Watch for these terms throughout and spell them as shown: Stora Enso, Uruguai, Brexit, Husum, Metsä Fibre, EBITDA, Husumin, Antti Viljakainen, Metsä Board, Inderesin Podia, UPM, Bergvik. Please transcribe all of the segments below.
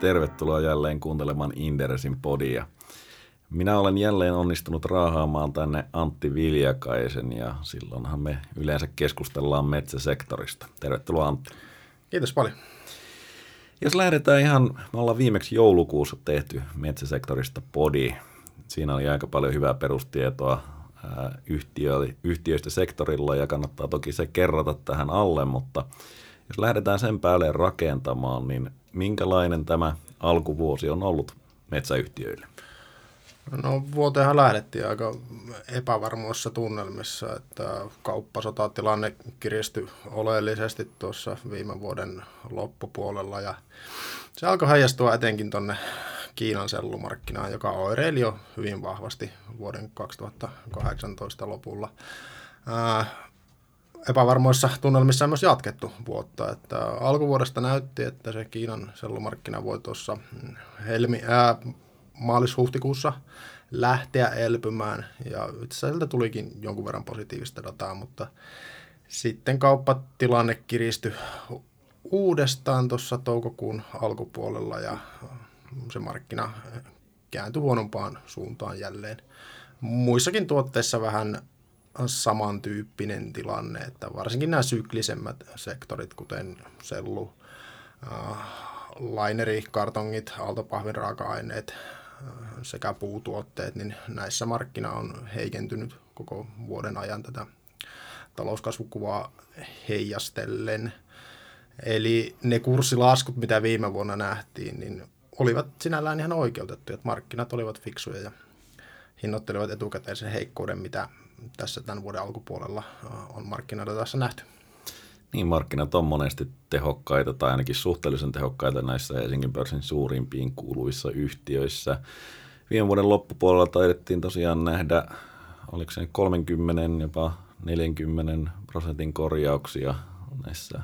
Tervetuloa jälleen kuuntelemaan Inderesin Podia. Minä olen jälleen onnistunut raahaamaan tänne Antti Viljakaisen ja silloinhan me yleensä keskustellaan metsäsektorista. Tervetuloa Antti. Kiitos paljon. Jos lähdetään ihan, me ollaan viimeksi joulukuussa tehty metsäsektorista podi. Siinä oli aika paljon hyvää perustietoa yhtiöistä sektorilla ja kannattaa toki se kerrata tähän alle, mutta jos lähdetään sen päälle rakentamaan, niin minkälainen tämä alkuvuosi on ollut metsäyhtiöille? No vuoteenhan lähdettiin aika epävarmoissa tunnelmissa, että kauppasotatilanne kiristyi oleellisesti tuossa viime vuoden loppupuolella ja se alkoi heijastua etenkin tuonne Kiinan sellumarkkinaan, joka oireili jo hyvin vahvasti vuoden 2018 lopulla. Epävarmoissa tunnelmissa on myös jatkettu vuotta. Että alkuvuodesta näytti, että se Kiinan sellumarkkina voi tuossa maalis-huhtikuussa lähteä elpymään. Ja itse asiassa sieltä tulikin jonkun verran positiivista dataa, mutta sitten kauppatilanne kiristyi uudestaan tuossa toukokuun alkupuolella ja se markkina kääntyi huonompaan suuntaan jälleen. Muissakin tuotteissa vähän samantyyppinen tilanne, että varsinkin nämä syklisemmät sektorit, kuten sellu, laineri, kartongit, aaltopahvin raaka-aineet sekä puutuotteet, niin näissä markkina on heikentynyt koko vuoden ajan tätä talouskasvukuvaa heijastellen. Eli ne kurssilaskut, mitä viime vuonna nähtiin, niin olivat sinällään ihan oikeutettuja, että markkinat olivat fiksuja ja hinnoittelivat etukäteen sen heikkouden, mitä tässä tämän vuoden alkupuolella on markkinadatassa nähty. Niin, markkinat on monesti tehokkaita tai ainakin suhteellisen tehokkaita näissä Helsingin pörssin suurimpiin kuuluissa yhtiöissä. Viime vuoden loppupuolella taidettiin tosiaan nähdä, oliko se 30, jopa 40% korjauksia näissä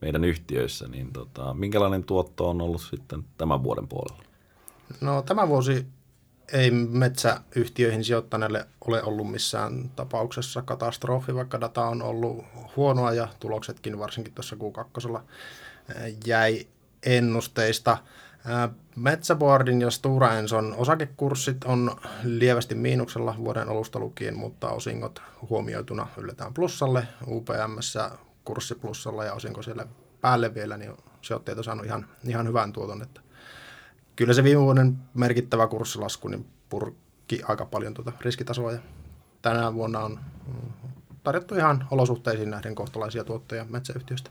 meidän yhtiöissä. Niin minkälainen tuotto on ollut sitten tämän vuoden puolella? No tämä vuosi ei metsäyhtiöihin sijoittaneille ole ollut missään tapauksessa katastrofi, vaikka data on ollut huonoa ja tuloksetkin varsinkin tuossa Q2 jäi ennusteista. Metsä Boardin ja Stora Enson osakekurssit on lievästi miinuksella vuoden alusta lukien, mutta osingot huomioituna yllätään plussalle. UPM:ssä kurssi plussalla ja osinko siellä päälle vielä, niin sijoittajat on saanut ihan hyvän tuoton, että kyllä se viime vuoden merkittävä kurssilasku niin purki aika paljon tuota riskitasoa ja tänä vuonna on tarjottu ihan olosuhteisiin nähden kohtalaisia tuottoja metsäyhtiöstä.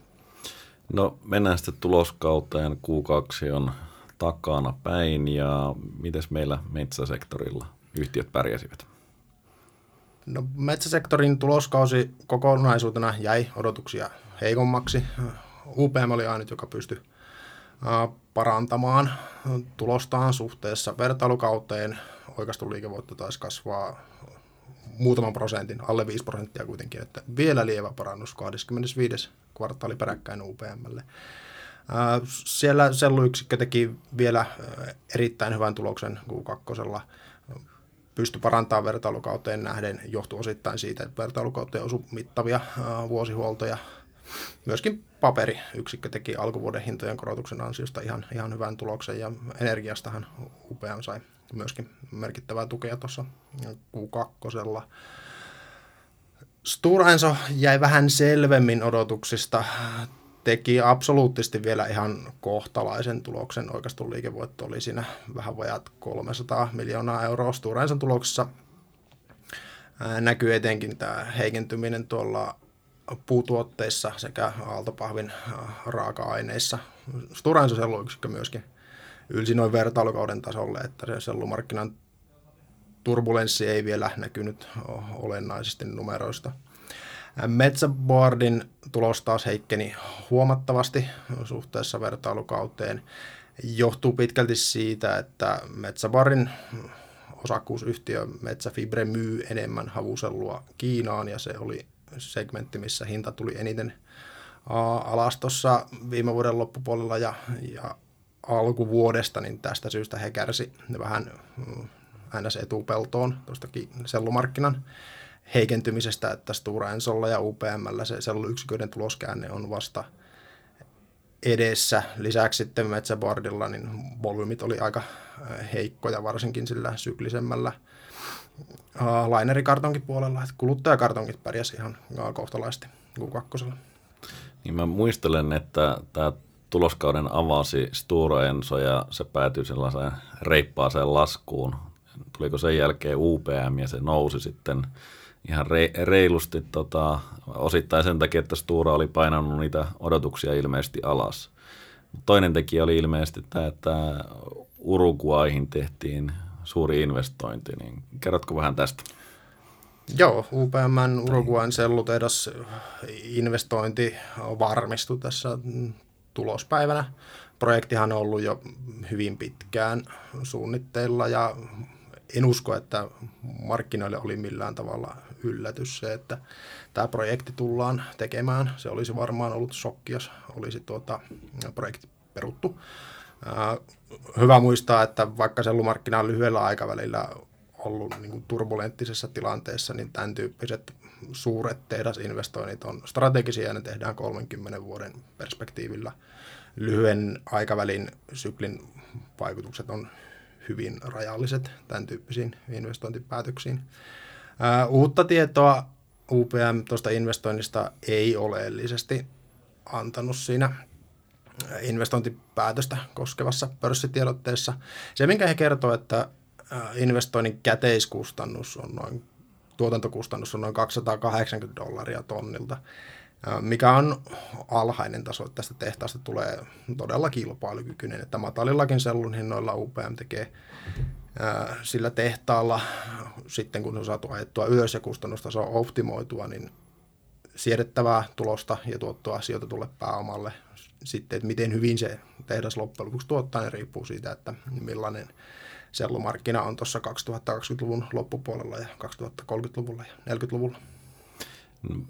No mennään sitten tuloskauteen, Q2 on takana päin ja mites meillä metsäsektorilla yhtiöt pärjäsivät? No metsäsektorin tuloskausi kokonaisuutena jäi odotuksia heikommaksi. UPM oli ainut, joka pystyi parantamaan tulostaan suhteessa vertailukauteen. Oikaistu liikevoitto taisi kasvaa muutaman prosentin, alle 5% kuitenkin, että vielä lievä parannus 25. kvartaali peräkkäin UPM:lle. Siellä selluyksikkö teki vielä erittäin hyvän tuloksen Q2. Pystyi parantamaan vertailukauteen nähden, johtui osittain siitä, että vertailukauteen osui mittavia vuosihuoltoja. Myöskin paperiyksikkö teki alkuvuoden hintojen korotuksen ansiosta ihan hyvän tuloksen ja energiastahan UPM sai myöskin merkittävää tukea tuossa Q2. Stora Enso jäi vähän selvemmin odotuksista, teki absoluuttisesti vielä ihan kohtalaisen tuloksen, oikaistu liikevoitto oli siinä vähän vajaat 300 miljoonaa euroa. Stora Enson tuloksessa näkyy etenkin tämä heikentyminen tuolla puutuotteissa sekä aaltopahvin raaka-aineissa. Stora Enso selluyksikkö myöskin ylsi noin vertailukauden tasolle, että se sellumarkkinan turbulenssi ei vielä näkynyt olennaisesti numeroista. Metsä Boardin tulos taas heikkeni huomattavasti suhteessa vertailukauteen. Johtuu pitkälti siitä, että Metsä Boardin osakkuusyhtiö Metsä Fibre myy enemmän havusellua Kiinaan ja se oli segmentti, missä hinta tuli eniten alas tuossa viime vuoden loppupuolella ja alkuvuodesta, niin tästä syystä he kärsi vähän NS-etupeltoon tuostakin sellumarkkinan heikentymisestä, että Stora Ensolla ja UPM:llä se selluyksiköiden tuloskäänne on vasta edessä. Lisäksi sitten Metsä Boardilla niin volyymit oli aika heikkoja, varsinkin sillä syklisemmällä lainerikartonkin puolella. Että kuluttajakartonkit pärjäsi ihan kohtalaisesti Q2. Niin mä muistelen, että tämä tuloskauden avasi Stora Enso ja se päätyi sellaiseen reippaaseen laskuun. Tuliko sen jälkeen UPM ja se nousi sitten ihan reilusti osittain sen takia, että Stora oli painanut niitä odotuksia ilmeisesti alas. Toinen tekijä oli ilmeisesti tämä, että Uruguaihin tehtiin suuri investointi, niin kerrotko vähän tästä? Joo, UPM:n Uruguain sellutehdas investointi varmistui tässä tulospäivänä. Projektihan on ollut jo hyvin pitkään suunnitteilla ja en usko, että markkinoille oli millään tavalla yllätys se, että tämä projekti tullaan tekemään. Se olisi varmaan ollut shokki, jos olisi projekti peruttu. Hyvä muistaa, että vaikka sellumarkkina on lyhyellä aikavälillä ollut niin kuin turbulenttisessa tilanteessa, niin tämän tyyppiset suuret tehdasinvestoinnit on strategisia ja ne tehdään 30 vuoden perspektiivillä. Lyhyen aikavälin syklin vaikutukset on hyvin rajalliset tämän tyyppisiin investointipäätöksiin. Uutta tietoa UPM tuosta investoinnista ei oleellisesti antanut siinä investointipäätöstä koskevassa pörssitiedotteessa. Se, minkä he kertoo, että investoinnin tuotantokustannus on noin $280 tonnilta, mikä on alhainen taso, että tästä tehtaasta tulee todella kilpailukykyinen, että matalillakin sellun hinnoilla UPM tekee sillä tehtaalla, sitten kun on saatu ajettua ylös ja kustannustaso on optimoitua, niin siedettävää tulosta ja tuottoa sijoitetulle pääomalle. Sitten, että miten hyvin se tehdas loppujen lopuksi tuottaa, niin riippuu siitä, että millainen sellumarkkina on tuossa 2020-luvun loppupuolella ja 2030-luvulla ja 40-luvulla.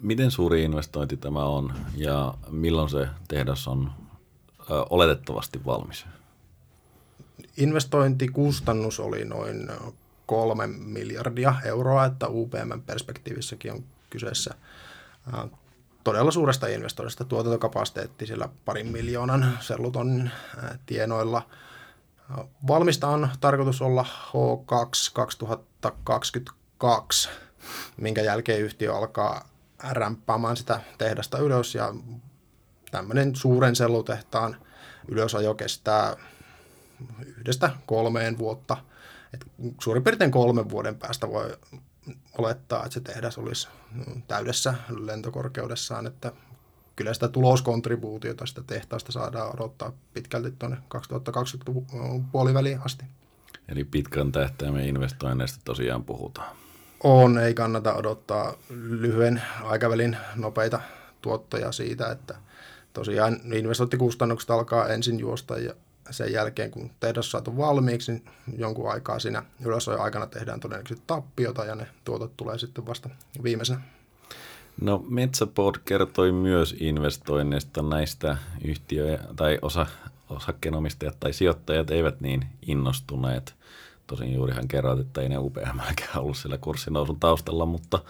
Miten suuri investointi tämä on ja milloin se tehdas on oletettavasti valmis? Investointikustannus oli noin 3 miljardia euroa, että UPM-perspektiivissäkin on kyseessä todella suuresta investoinnista. Tuotantokapasiteetti sillä 2 miljoonan sellutonnin tienoilla. Valmista on tarkoitus olla H2 2022, minkä jälkeen yhtiö alkaa rämppäämään sitä tehdasta ylös ja tämmöinen suuren sellutehtaan ylösajo kestää 1-3 vuotta. Et suurin piirtein 3 vuoden päästä voi olettaa, että se tehdas olisi täydessä lentokorkeudessaan, että kyllä sitä tuloskontribuutiota sitä tehtaasta saadaan odottaa pitkälti tuonne 2020 puoliväliin asti. Eli pitkän tähtäimen investoinneista tosiaan puhutaan. On, ei kannata odottaa lyhyen aikavälin nopeita tuottoja siitä, että tosiaan investointikustannukset alkaa ensin juosta ja sen jälkeen kun tehdas on saatu valmiiksi, niin jonkun aikaa siinä ylösajon aikana tehdään todennäköisesti tappiota ja ne tuotot tulee sitten vasta viimeisenä. No Metsä Board kertoi myös investoinneista näistä yhtiöjä tai osakkeenomistajat tai sijoittajat eivät niin innostuneet. Tosin juurihan kerroit, että ei ne UPM:kään ollut siellä kurssinousun taustalla, mutta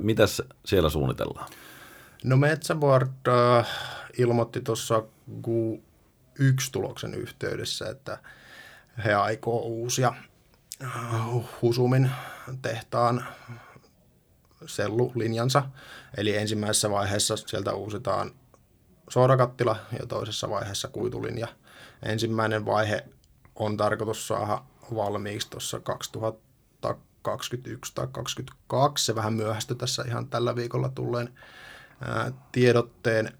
mitäs siellä suunnitellaan? No Metsä Board ilmoitti tuossa Q1-tuloksen yhteydessä, että he aikoo uusia Husumin tehtaan sellulinjansa. Eli ensimmäisessä vaiheessa sieltä uusitaan soodakattila ja toisessa vaiheessa kuitulinja. Ensimmäinen vaihe on tarkoitus saada valmiiksi tuossa 2021 tai 2022. Se vähän myöhästyi tässä ihan tällä viikolla tulleen tiedotteen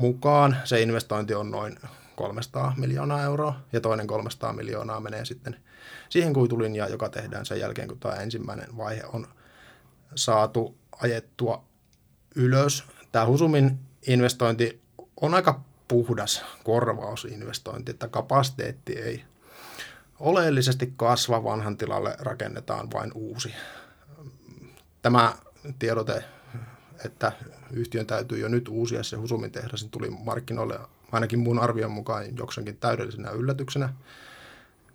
mukaan. Se investointi on noin 300 miljoonaa euroa ja toinen 300 miljoonaa menee sitten siihen kuitulinjaan, joka tehdään sen jälkeen, kun tämä ensimmäinen vaihe on saatu ajettua ylös. Tämä Husumin investointi on aika puhdas korvausinvestointi, että kapasiteetti ei oleellisesti kasva, vanhan tilalle rakennetaan vain uusi. Tämä tiedote, että yhtiön täytyy jo nyt uusia se Husumin tehdas, tuli markkinoille ainakin mun arvion mukaan jokseenkin täydellisenä yllätyksenä.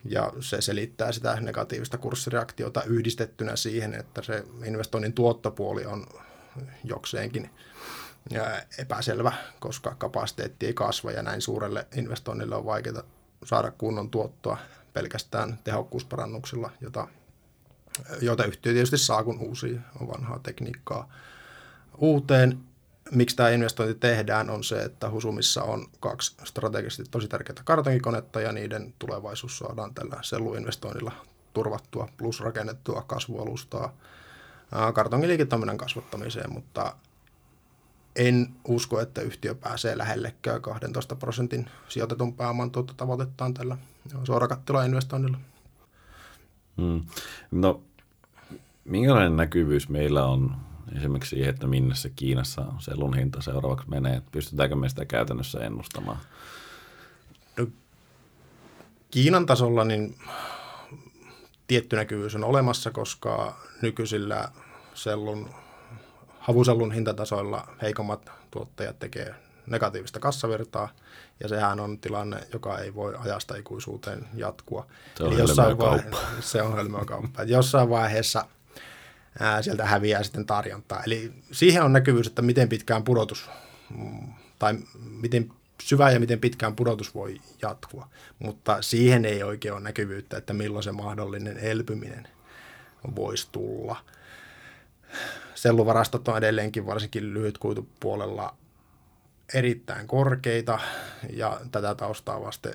Ja se selittää sitä negatiivista kurssireaktiota yhdistettynä siihen, että se investoinnin tuottopuoli on jokseenkin epäselvä, koska kapasiteetti ei kasva ja näin suurelle investoinnille on vaikeaa saada kunnon tuottoa pelkästään tehokkuusparannuksilla, joita yhtiö tietysti saa, kun uusia on vanhaa tekniikkaa uuteen. Miksi tämä investointi tehdään on se, että Husumissa on 2 strategisesti tosi tärkeää kartonkikonetta ja niiden tulevaisuus saadaan tällä selluinvestoinnilla turvattua plus rakennettua kasvualustaa kartonkiliiketoiminnan kasvattamiseen, mutta en usko, että yhtiö pääsee lähellekään 12% sijoitetun pääoman tuottotavoitettaan tällä suorakattilainvestoinnilla. No, minkälainen näkyvyys meillä on esimerkiksi siihen, että minne se Kiinassa sellun hinta seuraavaksi menee? Pystytäänkö me sitä käytännössä ennustamaan? No, Kiinan tasolla niin tietty näkyvyys on olemassa, koska nykyisillä havusellun hintatasoilla heikommat tuottajat tekee negatiivista kassavirtaa, ja sehän on tilanne, joka ei voi ajasta ikuisuuteen jatkua. Se on hölmöä kauppaa. Jossain vaiheessa sieltä häviää sitten tarjontaa. Eli siihen on näkyvyys, että miten pitkään pudotus, tai miten syvä ja miten pitkään pudotus voi jatkua. Mutta siihen ei oikein ole näkyvyyttä, että milloin se mahdollinen elpyminen voisi tulla. Selluvarastot on edelleenkin varsinkin lyhytkuitupuolella erittäin korkeita, ja tätä taustaa vasten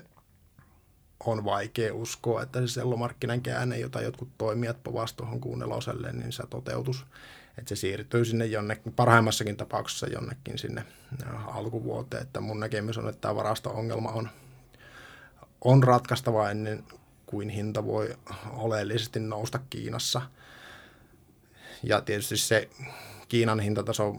on vaikea uskoa, että se sellumarkkinan käänne, jota jotkut toimijat povasi tuohon Q4:lle, niin se toteutus, että se siirtyy sinne jonnekin, parhaimmassakin tapauksessa jonnekin sinne alkuvuoteen. Että mun näkemys on, että tämä varasto-ongelma on ratkaistava ennen kuin hinta voi oleellisesti nousta Kiinassa. Ja tietysti se Kiinan hintataso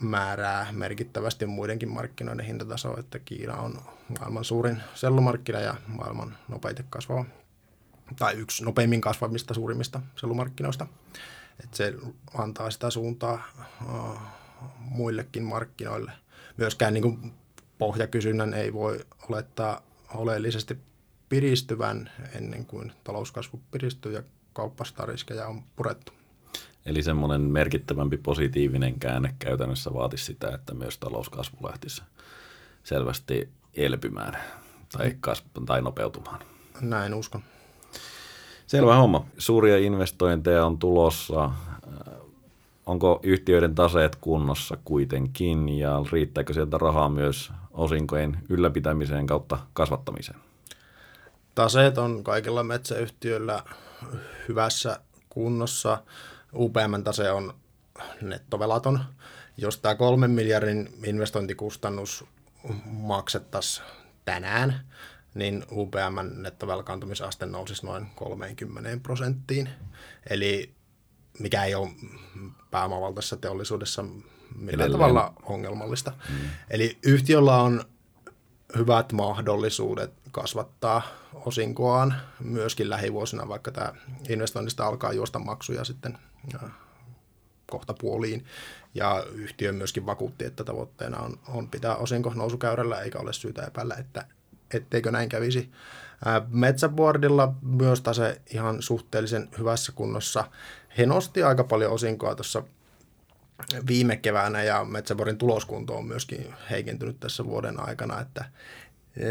määrää merkittävästi muidenkin markkinoiden hintatasoa, että Kiina on maailman suurin sellumarkkina ja maailman nopeiten kasvava, tai yksi nopeimmin kasvavista suurimmista sellumarkkinoista. Että se antaa sitä suuntaa muillekin markkinoille. Myöskään niin kuin pohjakysynnän ei voi olettaa oleellisesti piristyvän ennen kuin talouskasvu piristyy ja kauppastariskejä on purettu. Eli semmoinen merkittävämpi positiivinen käänne käytännössä vaatisi sitä, että myös talouskasvu lähtisi selvästi elpymään tai nopeutumaan. Näin uskon. Selvä homma. Suuria investointeja on tulossa. Onko yhtiöiden taseet kunnossa kuitenkin ja riittääkö sieltä rahaa myös osinkojen ylläpitämiseen kautta kasvattamiseen? Taseet on kaikilla metsäyhtiöillä hyvässä kunnossa. UPM tase on nettovelaton. Jos tämä 3 miljardin investointikustannus maksettaisiin tänään, niin UPM nettovelkaantumisaste nousisi noin 30%. Eli mikä ei ole pääomavaltaisessa teollisuudessa millään tavalla ongelmallista. Eli yhtiöllä on hyvät mahdollisuudet kasvattaa osinkoaan myöskin lähivuosina, vaikka tämä investoinnista alkaa juosta maksuja sitten kohta puoliin. Ja yhtiö myöskin vakuutti, että tavoitteena on pitää osinko nousukäyrällä, eikä ole syytä epäillä, etteikö näin kävisi. Metsä Boardilla myös tase ihan suhteellisen hyvässä kunnossa. He nosti aika paljon osinkoa tuossa viime keväänä, ja Metsä Boardin tuloskunto on myöskin heikentynyt tässä vuoden aikana, että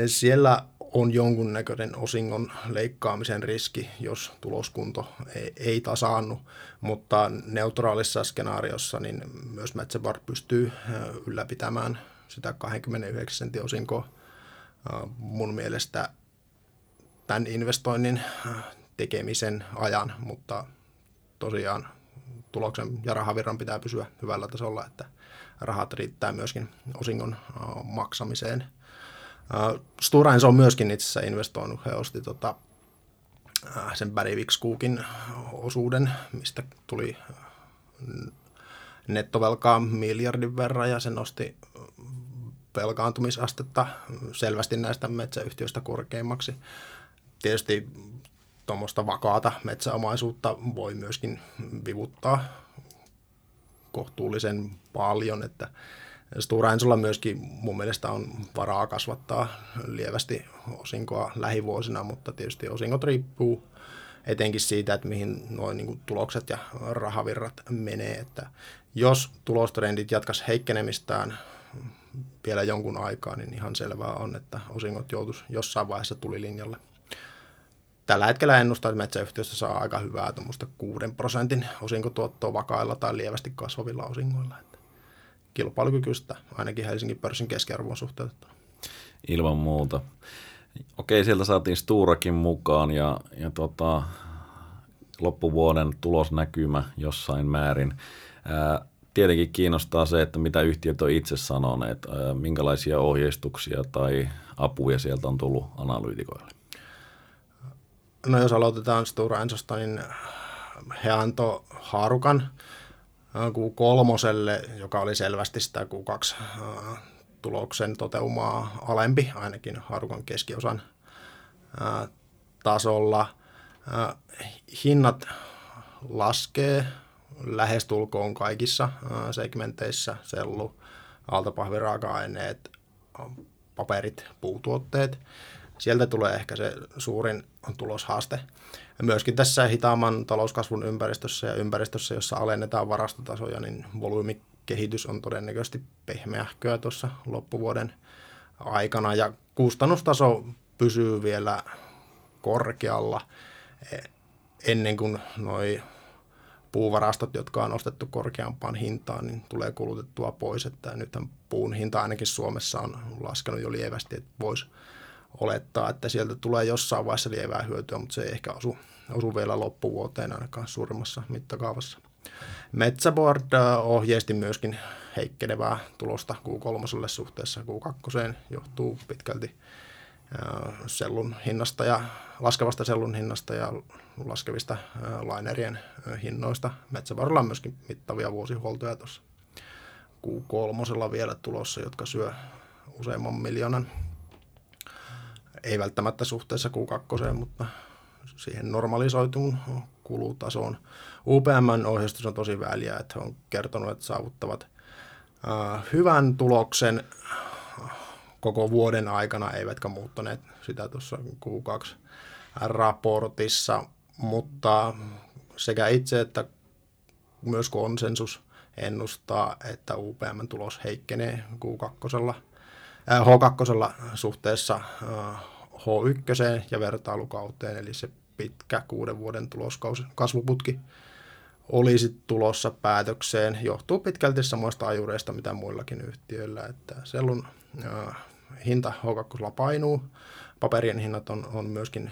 siellä on jonkunnäköinen osingon leikkaamisen riski, jos tuloskunto ei tasaannu, mutta neutraalissa skenaariossa niin myös Metsä Board pystyy ylläpitämään sitä 29 sentin osinkoa. Mun mielestä tämän investoinnin tekemisen ajan, mutta tosiaan tuloksen ja rahavirran pitää pysyä hyvällä tasolla, että rahat riittää myöskin osingon maksamiseen. Stora Enso on myöskin itse asiassa investoinut. He osti sen Bergvikskuukin osuuden, mistä tuli nettovelkaa miljardin verran ja se nosti velkaantumisastetta selvästi näistä metsäyhtiöistä korkeimmaksi. Tietysti tuommoista vakaata metsäomaisuutta voi myöskin vivuttaa kohtuullisen paljon, että Stora Ensolla myöskin mun mielestä on varaa kasvattaa lievästi osinkoa lähivuosina, mutta tietysti osingot riippuu etenkin siitä, että mihin nuo niin tulokset ja rahavirrat menee. Että jos tulostrendit jatkaisi heikkenemistään vielä jonkun aikaa, niin ihan selvää on, että osingot joutuisi jossain vaiheessa tulilinjalle. Tällä hetkellä ennustaa, että metsäyhtiössä saa aika hyvää 6% osinkotuottoa vakailla tai lievästi kasvavilla osingoilla. Että kilpailukykyistä, ainakin Helsingin pörssin keskiarvoon suhteutettuna. Ilman muuta. Okei, sieltä saatiin Storakin mukaan ja loppuvuoden tulosnäkymä jossain määrin. Tietenkin kiinnostaa se, että mitä yhtiöt on itse sanoneet, minkälaisia ohjeistuksia tai apuja sieltä on tullut analyytikoille. No jos aloitetaan Stora Ensosta, niin he antoi haarukan Q3, joka oli selvästi sitä Q2 tuloksen toteumaa alempi, ainakin haarukan keskiosan tasolla. Hinnat laskee lähestulkoon kaikissa segmenteissä, sellu, altapahviraaka-aineet, paperit, puutuotteet. Sieltä tulee ehkä se suurin tuloshaaste. Myöskin tässä hitaamman talouskasvun ympäristössä, jossa alennetaan varastotasoja, niin volyymikehitys on todennäköisesti pehmeähköä tuossa loppuvuoden aikana. Ja kustannustaso pysyy vielä korkealla ennen kuin noi puuvarastot, jotka on ostettu korkeampaan hintaan, niin tulee kulutettua pois. Että nythän puun hinta ainakin Suomessa on laskenut jo lievästi, että voisi olettaa, että sieltä tulee jossain vaiheessa lievää hyötyä, mutta se ei ehkä osu vielä loppuvuoteen ainakaan suurimmassa mittakaavassa. Metsä Board ohjeisti myöskin heikkenevää tulosta Q3 suhteessa Q2, johtuu pitkälti sellun hinnasta ja laskevasta sellun hinnasta ja laskevista linerien hinnoista. Metsä Boardilla on myöskin mittavia vuosihuoltoja tuossa Q3 vielä tulossa, jotka syö useamman miljoonan. Ei välttämättä suhteessa Q2, mutta siihen normalisoituun kulutasoon. UPM:n ohjeistus on tosi väliä, että on kertonut, että saavuttavat hyvän tuloksen koko vuoden aikana, eivätkä muuttaneet sitä tuossa Q2-raportissa, mutta sekä itse että myös konsensus ennustaa, että UPM:n tulos heikkenee H2 suhteessa H1 ja vertailukauteen, eli se pitkä 6 vuoden tuloskasvuputki olisi tulossa päätökseen. Johtuu pitkälti samoista ajureista, mitä muillakin yhtiöillä, että sellun hinta H2 painuu, paperien hinnat on myöskin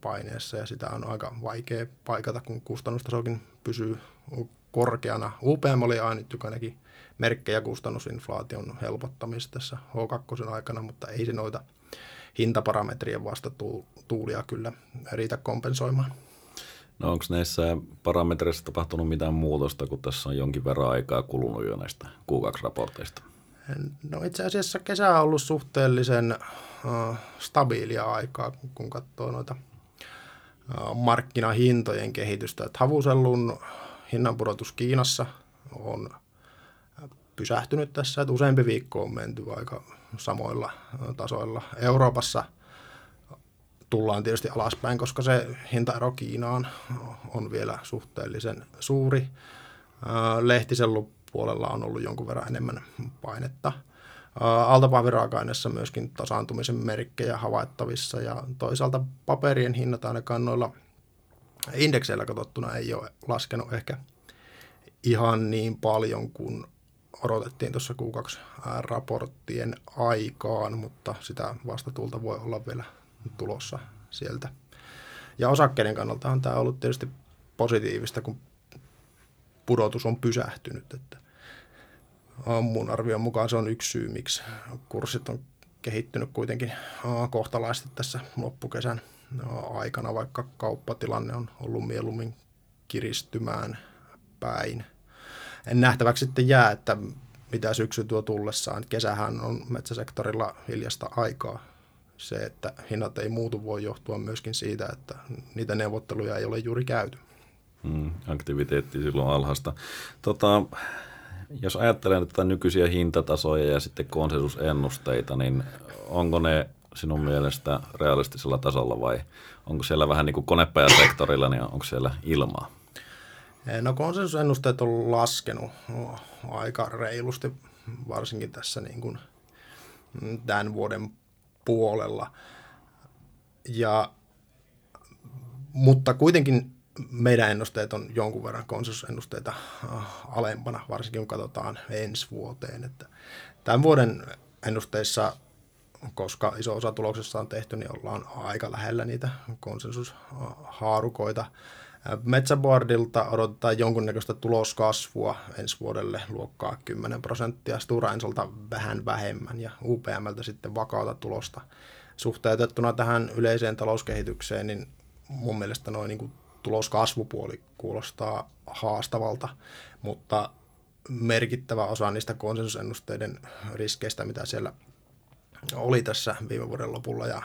paineessa ja sitä on aika vaikea paikata, kun kustannustasokin pysyy korkeana. UPM oli ainut, joka näki merkkejä kustannusinflaation helpottamista tässä H2 aikana, mutta ei se noita hintaparametrien vastatuulia kyllä riitä kompensoimaan. No onko näissä parametreissa tapahtunut mitään muutosta, kun tässä on jonkin verran aikaa kulunut jo näistä Q2-raporteista? No itse asiassa kesä on ollut suhteellisen stabiilia aikaa, kun katsoo noita markkinahintojen kehitystä. Et havusellun hinnanpudotus Kiinassa on pysähtynyt tässä, että useampi viikko on menty aika samoilla tasoilla. Euroopassa tullaan tietysti alaspäin, koska se hintaero Kiinaan on vielä suhteellisen suuri. Lehtisellu puolella on ollut jonkun verran enemmän painetta. Altapahviraaka-aineessa myöskin tasaantumisen merkkejä havaittavissa ja toisaalta paperien hinnat ainakaan noilla indekseillä katsottuna ei ole laskenut ehkä ihan niin paljon kuin odotettiin tuossa Q2-raporttien aikaan, mutta sitä vastatuulta voi olla vielä tulossa sieltä. Ja osakkeiden kannaltahan tämä on ollut tietysti positiivista, kun pudotus on pysähtynyt. Että mun arvion mukaan se on yksi syy, miksi kurssit on kehittynyt kuitenkin kohtalaisesti tässä loppukesän aikana, vaikka kauppatilanne on ollut mieluummin kiristymään päin. Nähtäväksi sitten jää, että mitä syksy tuo tullessaan. Kesähän on metsäsektorilla hiljasta aikaa. Se, että hinnat ei muutu, voi johtua myöskin siitä, että niitä neuvotteluja ei ole juuri käyty. Aktiviteetti silloin alhaista. Jos ajattelen tätä nykyisiä hintatasoja ja sitten konsensusennusteita, niin onko ne sinun mielestä realistisella tasolla vai onko siellä vähän niin kuin konepajasektorilla, niin onko siellä ilmaa? No konsensusennusteet on laskenut aika reilusti, varsinkin tässä niin kuin tämän vuoden puolella. Mutta kuitenkin meidän ennusteet on jonkun verran konsensusennusteita alempana, varsinkin kun katsotaan ensi vuoteen. Että tämän vuoden ennusteissa, koska iso osa tuloksesta on tehty, niin ollaan aika lähellä niitä konsensushaarukoita. Metsä Boardilta odotetaan jonkunnäköistä tuloskasvua ensi vuodelle luokkaa 10%, Stora Ensolta vähän vähemmän ja UPMltä sitten vakaata tulosta. Suhteutettuna tähän yleiseen talouskehitykseen, niin mun mielestä noin niin kuin tuloskasvupuoli kuulostaa haastavalta, mutta merkittävä osa niistä konsensusennusteiden riskeistä, mitä siellä oli tässä viime vuoden lopulla ja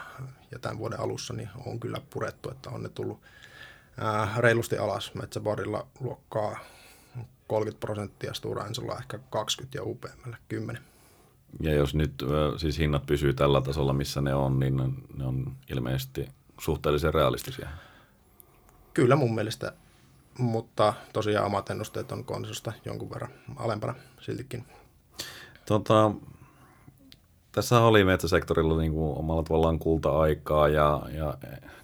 tämän vuoden alussa, niin on kyllä purettu, että on ne tullut reilusti alas. Metsä Boardilla luokkaa 30%, Stora Ensolla ehkä 20% ja UPM:llä 10%. Ja jos nyt siis hinnat pysyy tällä tasolla, missä ne on, niin ne on ilmeisesti suhteellisen realistisia. Kyllä mun mielestä, mutta tosiaan omat ennusteet on konsensusta jonkun verran alempana siltikin. Tässä oli metsäsektorilla niin kuin omalla tavallaan kulta-aikaa ja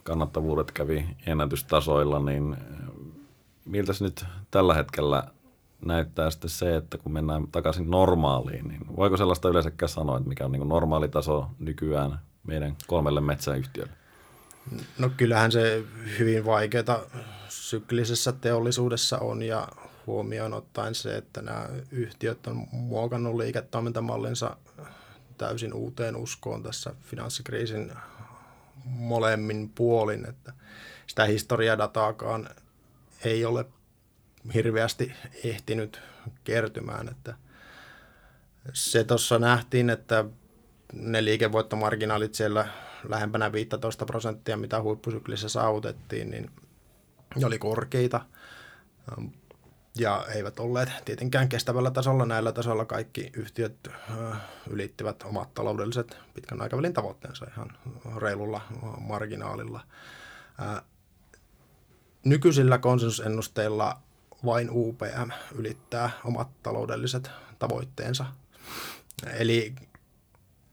kannattavuudet kävi ennätystasoilla, niin miltä se nyt tällä hetkellä näyttää sitten se, että kun mennään takaisin normaaliin, niin voiko sellaista yleensäkään sanoa, että mikä on niin kuin normaali taso nykyään meidän 3 metsäyhtiölle? No kyllähän se hyvin vaikeaa syklisessä teollisuudessa on ja huomioon ottaen se, että nämä yhtiöt on muokannut liiketoimintamallinsa täysin uuteen uskoon tässä finanssikriisin molemmin puolin, että sitä historiadataakaan ei ole hirveästi ehtinyt kertymään, että se tuossa nähtiin, että ne liikevoittomarginaalit siellä lähempänä 15%, mitä huippusyklissä saavutettiin, niin ne oli korkeita ja eivät olleet tietenkään kestävällä tasolla. Näillä tasolla kaikki yhtiöt ylittivät omat taloudelliset pitkän aikavälin tavoitteensa ihan reilulla marginaalilla. Nykyisillä konsensusennusteilla vain UPM ylittää omat taloudelliset tavoitteensa. Eli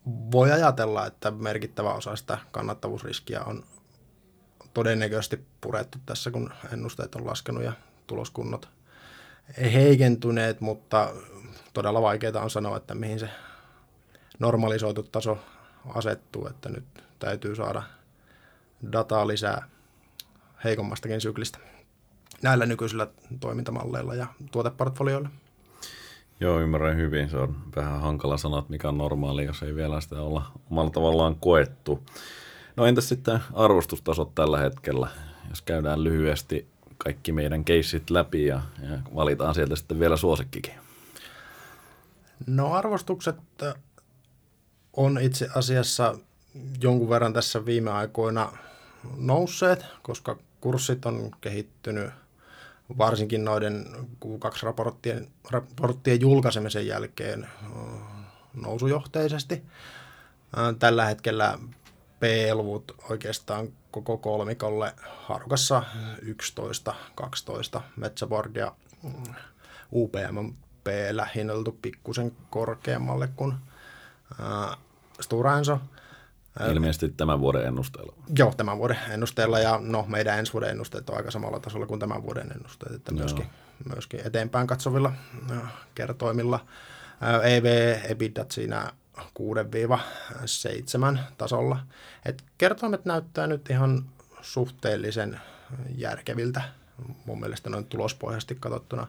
voi ajatella, että merkittävä osa sitä kannattavuusriskiä on todennäköisesti purettu tässä, kun ennusteet on laskenut ja tuloskunnot heikentyneet, mutta todella vaikeaa on sanoa, että mihin se normalisoitu taso asettuu, että nyt täytyy saada dataa lisää heikommastakin syklistä näillä nykyisillä toimintamalleilla ja tuoteportfolioilla. Joo, ymmärrän hyvin. Se on vähän hankala sanoa, että mikä on normaali, jos ei vielä sitä olla omalla tavallaan koettu. No entäs sitten arvostustasot tällä hetkellä? Jos käydään lyhyesti kaikki meidän keissit läpi ja valitaan sieltä sitten vielä suosikkikin. No arvostukset on itse asiassa jonkun verran tässä viime aikoina nousseet, koska kurssit on kehittynyt varsinkin noiden Q2-raporttien julkaisemisen jälkeen nousujohteisesti. Tällä hetkellä P-luvut oikeastaan koko kolmikolle haarukassa 11-12. Metsä Board ja UPM P-lä hinnoiteltu pikkusen korkeammalle kuin Stora Enso. Ilmeisesti tämän vuoden ennusteella. Joo, tämän vuoden ennusteella ja no, meidän ensi vuoden ennusteet on aika samalla tasolla kuin tämän vuoden ennusteet, että myöskin eteenpäin katsovilla kertoimilla. EV/EBITDA siinä 6-7 tasolla. Et kertoimet näyttää nyt ihan suhteellisen järkeviltä. Mun mielestä noin tulospohjaisesti katsottuna.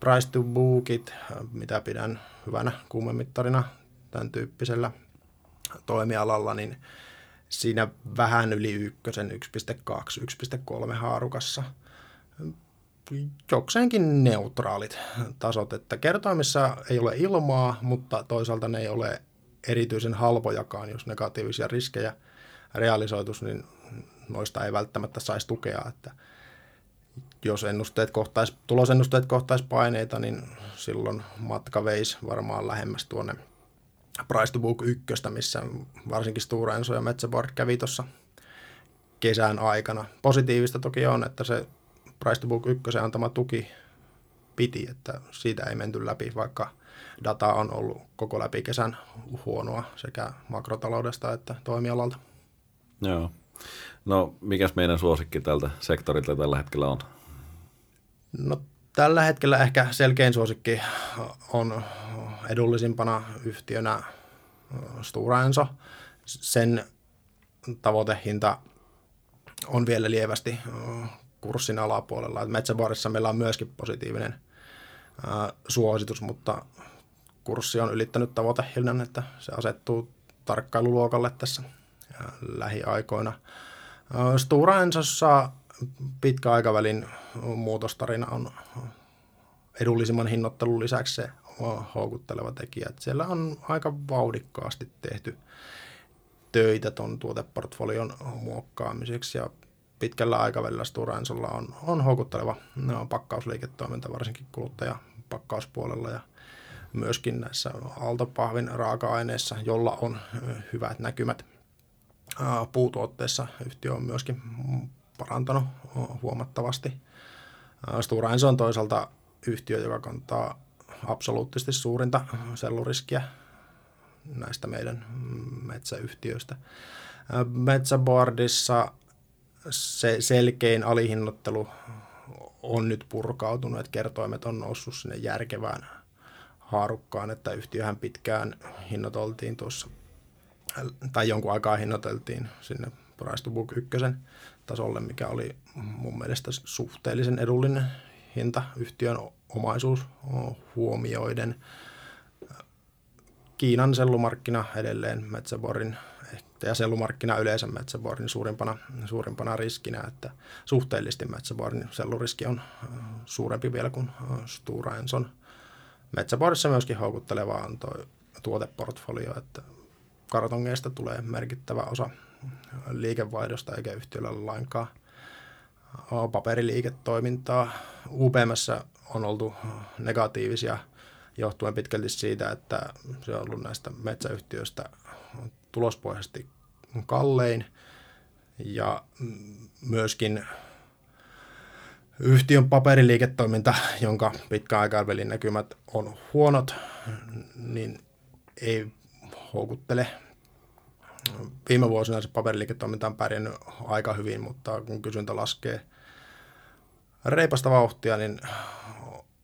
Price to bookit, mitä pidän hyvänä kuumemittarina tämän tyyppisellä toimialalla, niin siinä vähän yli 1.2-1.3 haarukassa. Jokseenkin neutraalit tasot, että kertoimissa ei ole ilmaa, mutta toisaalta ne ei ole erityisen halpojakaan, jos negatiivisia riskejä realisoitus, niin noista ei välttämättä saisi tukea, että jos tulosennusteet kohtaisi paineita, niin silloin matka veisi varmaan lähemmäs tuonne Price to Book 1, missä varsinkin Stora Enso ja Metsä Board kävi tuossa kesän aikana. Positiivista toki on, että se Price to Book 1 antama tuki piti, että siitä ei menty läpi, vaikka data on ollut koko läpi kesän huonoa sekä makrotaloudesta että toimialalta. Joo. No, mikäs meidän suosikki tältä sektorilta tällä hetkellä on? No, tällä hetkellä ehkä selkein suosikki on edullisimpana yhtiönä Stora Enso. Sen tavoitehinta on vielä lievästi kurssin alapuolella. Metsä Boardissa meillä on myöskin positiivinen suositus, mutta kurssi on ylittänyt tavoitehinnan, että se asettuu tarkkailuluokalle tässä lähiaikoina. Stora Ensossa pitkän aikavälin muutostarina on edullisimman hinnoittelun lisäksi se houkutteleva tekijä. Siellä on aika vauhdikkaasti tehty töitä tuon tuoteportfolion muokkaamiseksi ja pitkällä aikavälillä Stora Ensolla on houkutteleva pakkausliiketoiminta varsinkin kuluttajapakkauspuolella ja myöskin näissä aaltopahvin raaka-aineissa, jolla on hyvät näkymät. Puutuotteissa yhtiö on myöskin parantanut huomattavasti. Stora Enso on toisaalta yhtiö, joka kantaa absoluuttisesti suurinta selluriskiä näistä meidän metsäyhtiöistä. Metsä Boardissa se selkein alihinnoittelu on nyt purkautunut, että kertoimet on noussut sinne järkevään haarukkaan, että yhtiöhän pitkään hinnoiteltiin tuossa tai jonkun aikaa hinnoiteltiin sinne Price to Book 1 tasolle, mikä oli mun mielestä suhteellisen edullinen hinta yhtiön omaisuus huomioiden. Kiinan sellumarkkina edelleen Metsä Boardin ja sellumarkkina yleensä Metsä Boardin suurimpana riskinä, että suhteellisesti Metsä Boardin selluriski on suurempi vielä kuin Stora Enson. Metsä Boardissa myöskin houkutteleva on tuo tuoteportfolio, että kartongeista tulee merkittävä osa liikevaihdosta eikä yhtiöllä ole lainkaan paperiliiketoimintaa. UPM:ssä on oltu negatiivisia johtuen pitkälti siitä, että se on ollut näistä metsäyhtiöistä tulospohjaisesti kallein ja myöskin yhtiön paperiliiketoiminta, jonka pitkän aikavälin näkymät on huonot, niin ei houkuttele. Viime vuosina se paperiliiketoiminta on pärjännyt aika hyvin, mutta kun kysyntä laskee reipasta vauhtia, niin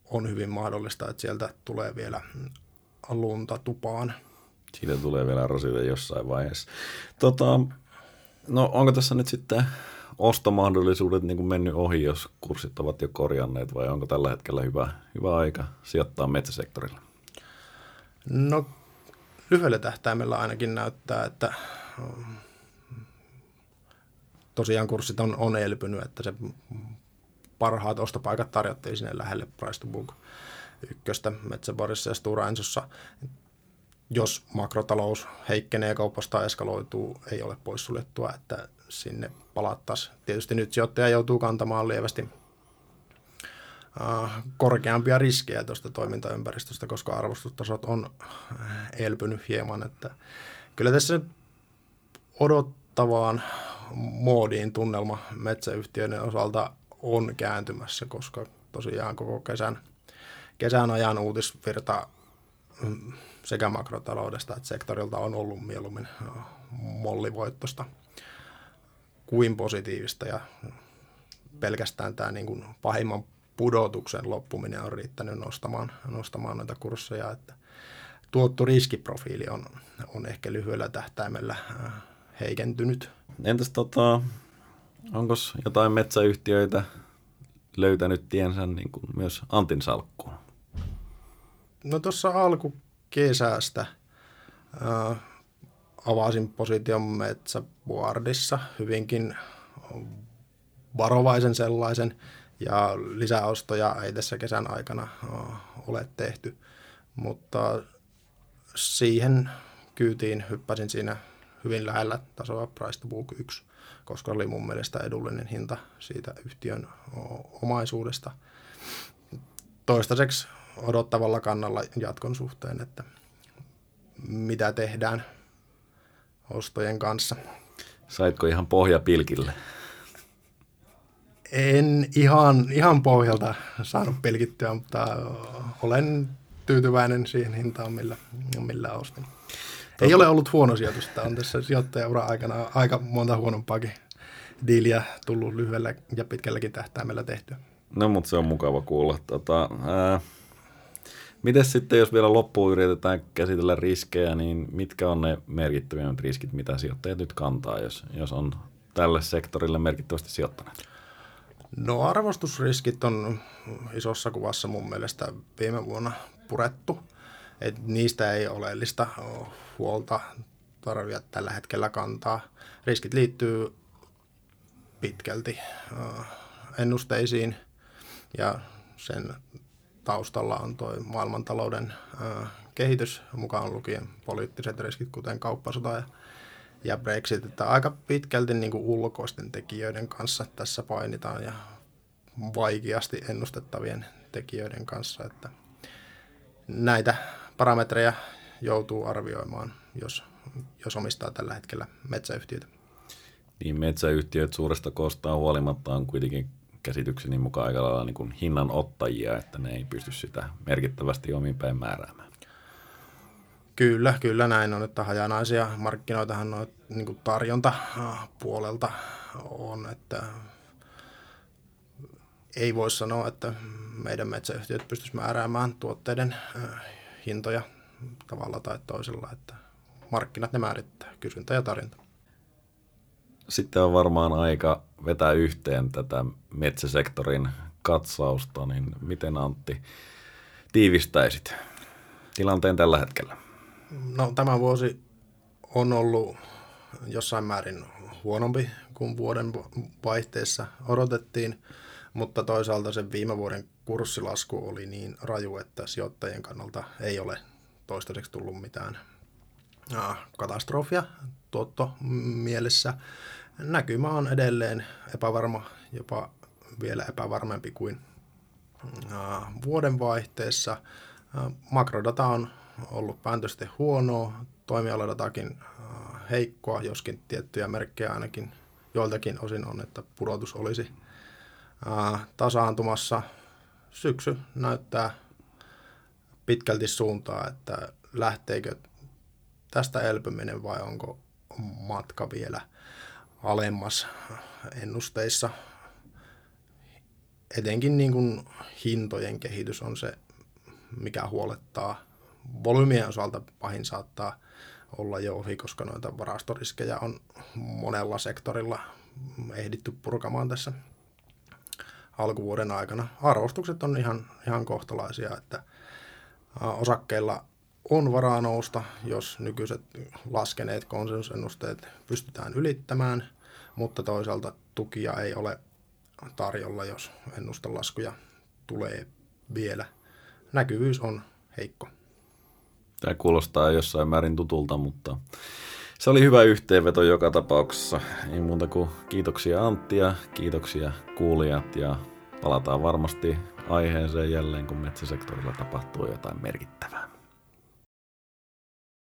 on hyvin mahdollista, että sieltä tulee vielä lunta tupaan. Siitä tulee vielä rosita jossain vaiheessa. No onko tässä nyt sitten ostomahdollisuudet niin kuin mennyt ohi, jos kurssit ovat jo korjanneet, vai onko tällä hetkellä hyvä aika sijoittaa metsäsektorilla? No lyhyellä tähtäimellä ainakin näyttää, että tosiaan kurssit on elpynyt, että se parhaat ostopaikat tarjottiin sinne lähelle Price to Book 1 Metsä Boardissa ja Stora Ensossa. Jos makrotalous heikkenee ja kaupasta eskaloituu, ei ole poissuljettua, että sinne palattaisiin. Tietysti nyt sijoittaja joutuu kantamaan lievästi korkeampia riskejä tuosta toimintaympäristöstä, koska arvostustasot on elpynyt hieman. Että kyllä tässä odottavaan moodiin tunnelma metsäyhtiöiden osalta on kääntymässä, koska tosiaan koko kesän ajan uutisvirta sekä makrotaloudesta että sektorilta on ollut mieluummin mollivoittosta kuin positiivista ja pelkästään tämä niin kuin pahimman pudotuksen loppuminen on riittänyt nostamaan noita kursseja, että tuottoriskiprofiili on ehkä lyhyellä tähtäimellä heikentynyt. Entäs onko jotain metsäyhtiöitä löytänyt tiensä niin kuin myös Antin salkkuun? No tuossa alkukesästä avasin position Metsä Boardissa hyvinkin varovaisen sellaisen. Ja lisäostoja ei tässä kesän aikana ole tehty, mutta siihen kyytiin hyppäsin siinä hyvin lähellä tasoa Price to Book 1, koska oli mun mielestä edullinen hinta siitä yhtiön omaisuudesta. Toistaiseksi odottavalla kannalla jatkon suhteen, että mitä tehdään ostojen kanssa. Saitko ihan pohjapilkille? En ihan pohjalta saanut pilkittyä, mutta olen tyytyväinen siihen hintaan, millä ostin. Ei ole ollut huono sijoitus. On tässä sijoittajauraan aikana aika monta huonompaakin diiliä tullut lyhyellä ja pitkälläkin tähtäimellä tehtyä. No, mutta se on mukava kuulla. Mites sitten, jos vielä loppuun yritetään käsitellä riskejä, niin mitkä on ne merkittävimmät riskit, mitä sijoittajat nyt kantaa, jos on tälle sektorille merkittävästi sijoittaneet? No, arvostusriskit on isossa kuvassa mun mielestä viime vuonna purettu. Et niistä ei oleellista huolta tarvitse tällä hetkellä kantaa. Riskit liittyy pitkälti ennusteisiin ja sen taustalla on tuo maailmantalouden kehitys, mukaan lukien poliittiset riskit, kuten kauppasota ja Brexit. Että aika pitkälti niin kuin ulkoisten tekijöiden kanssa tässä painitaan ja vaikeasti ennustettavien tekijöiden kanssa. Että näitä parametreja joutuu arvioimaan, jos omistaa tällä hetkellä metsäyhtiöitä. Niin, metsäyhtiöt suuresta koostaan huolimatta on kuitenkin käsitykseni mukaan aika lailla niin kuin hinnanottajia, että ne ei pysty sitä merkittävästi omiin päin määräämään. Kyllä näin on, että hajanaisia markkinoitahan noin niin kuin tarjontapuolelta on, että ei voi sanoa, että meidän metsäyhtiöt pystyisi määräämään tuotteiden hintoja tavalla tai toisella, että markkinat ne määrittää, kysyntä ja tarjonta. Sitten on varmaan aika vetää yhteen tätä metsäsektorin katsausta, niin miten, Antti, tiivistäisit tilanteen tällä hetkellä? No, tämä vuosi on ollut jossain määrin huonompi kuin vuoden vaihteessa odotettiin, mutta toisaalta sen viime vuoden kurssilasku oli niin raju, että sijoittajien kannalta ei ole toistaiseksi tullut mitään katastrofia tuotto mielessä. Näkymä on edelleen epävarma, jopa vielä epävarmempi kuin vuodenvaihteessa. Makrodata on ollut päätösten huonoa, toimialadatakin heikkoa, joskin tiettyjä merkkejä ainakin joiltakin osin on, että pudotus olisi tasaantumassa. Syksy näyttää pitkälti suuntaa, että lähteekö tästä elpyminen vai onko matka vielä alemmas ennusteissa. Etenkin niin kuin hintojen kehitys on se, mikä huolettaa. Volyymien osalta pahin saattaa olla jo ohi, koska noita varastoriskejä on monella sektorilla ehditty purkamaan tässä alkuvuoden aikana. Arvostukset on ihan kohtalaisia, että osakkeilla on varaa nousta, jos nykyiset laskeneet konsensusennusteet pystytään ylittämään, mutta toisaalta tukia ei ole tarjolla, jos ennustelaskuja tulee vielä. Näkyvyys on heikko. Tämä kuulostaa jossain määrin tutulta, mutta se oli hyvä yhteenveto joka tapauksessa. Ei muuta kuin kiitoksia, Antti, ja kiitoksia, kuulijat, ja palataan varmasti aiheeseen jälleen, kun metsäsektorilla tapahtuu jotain merkittävää.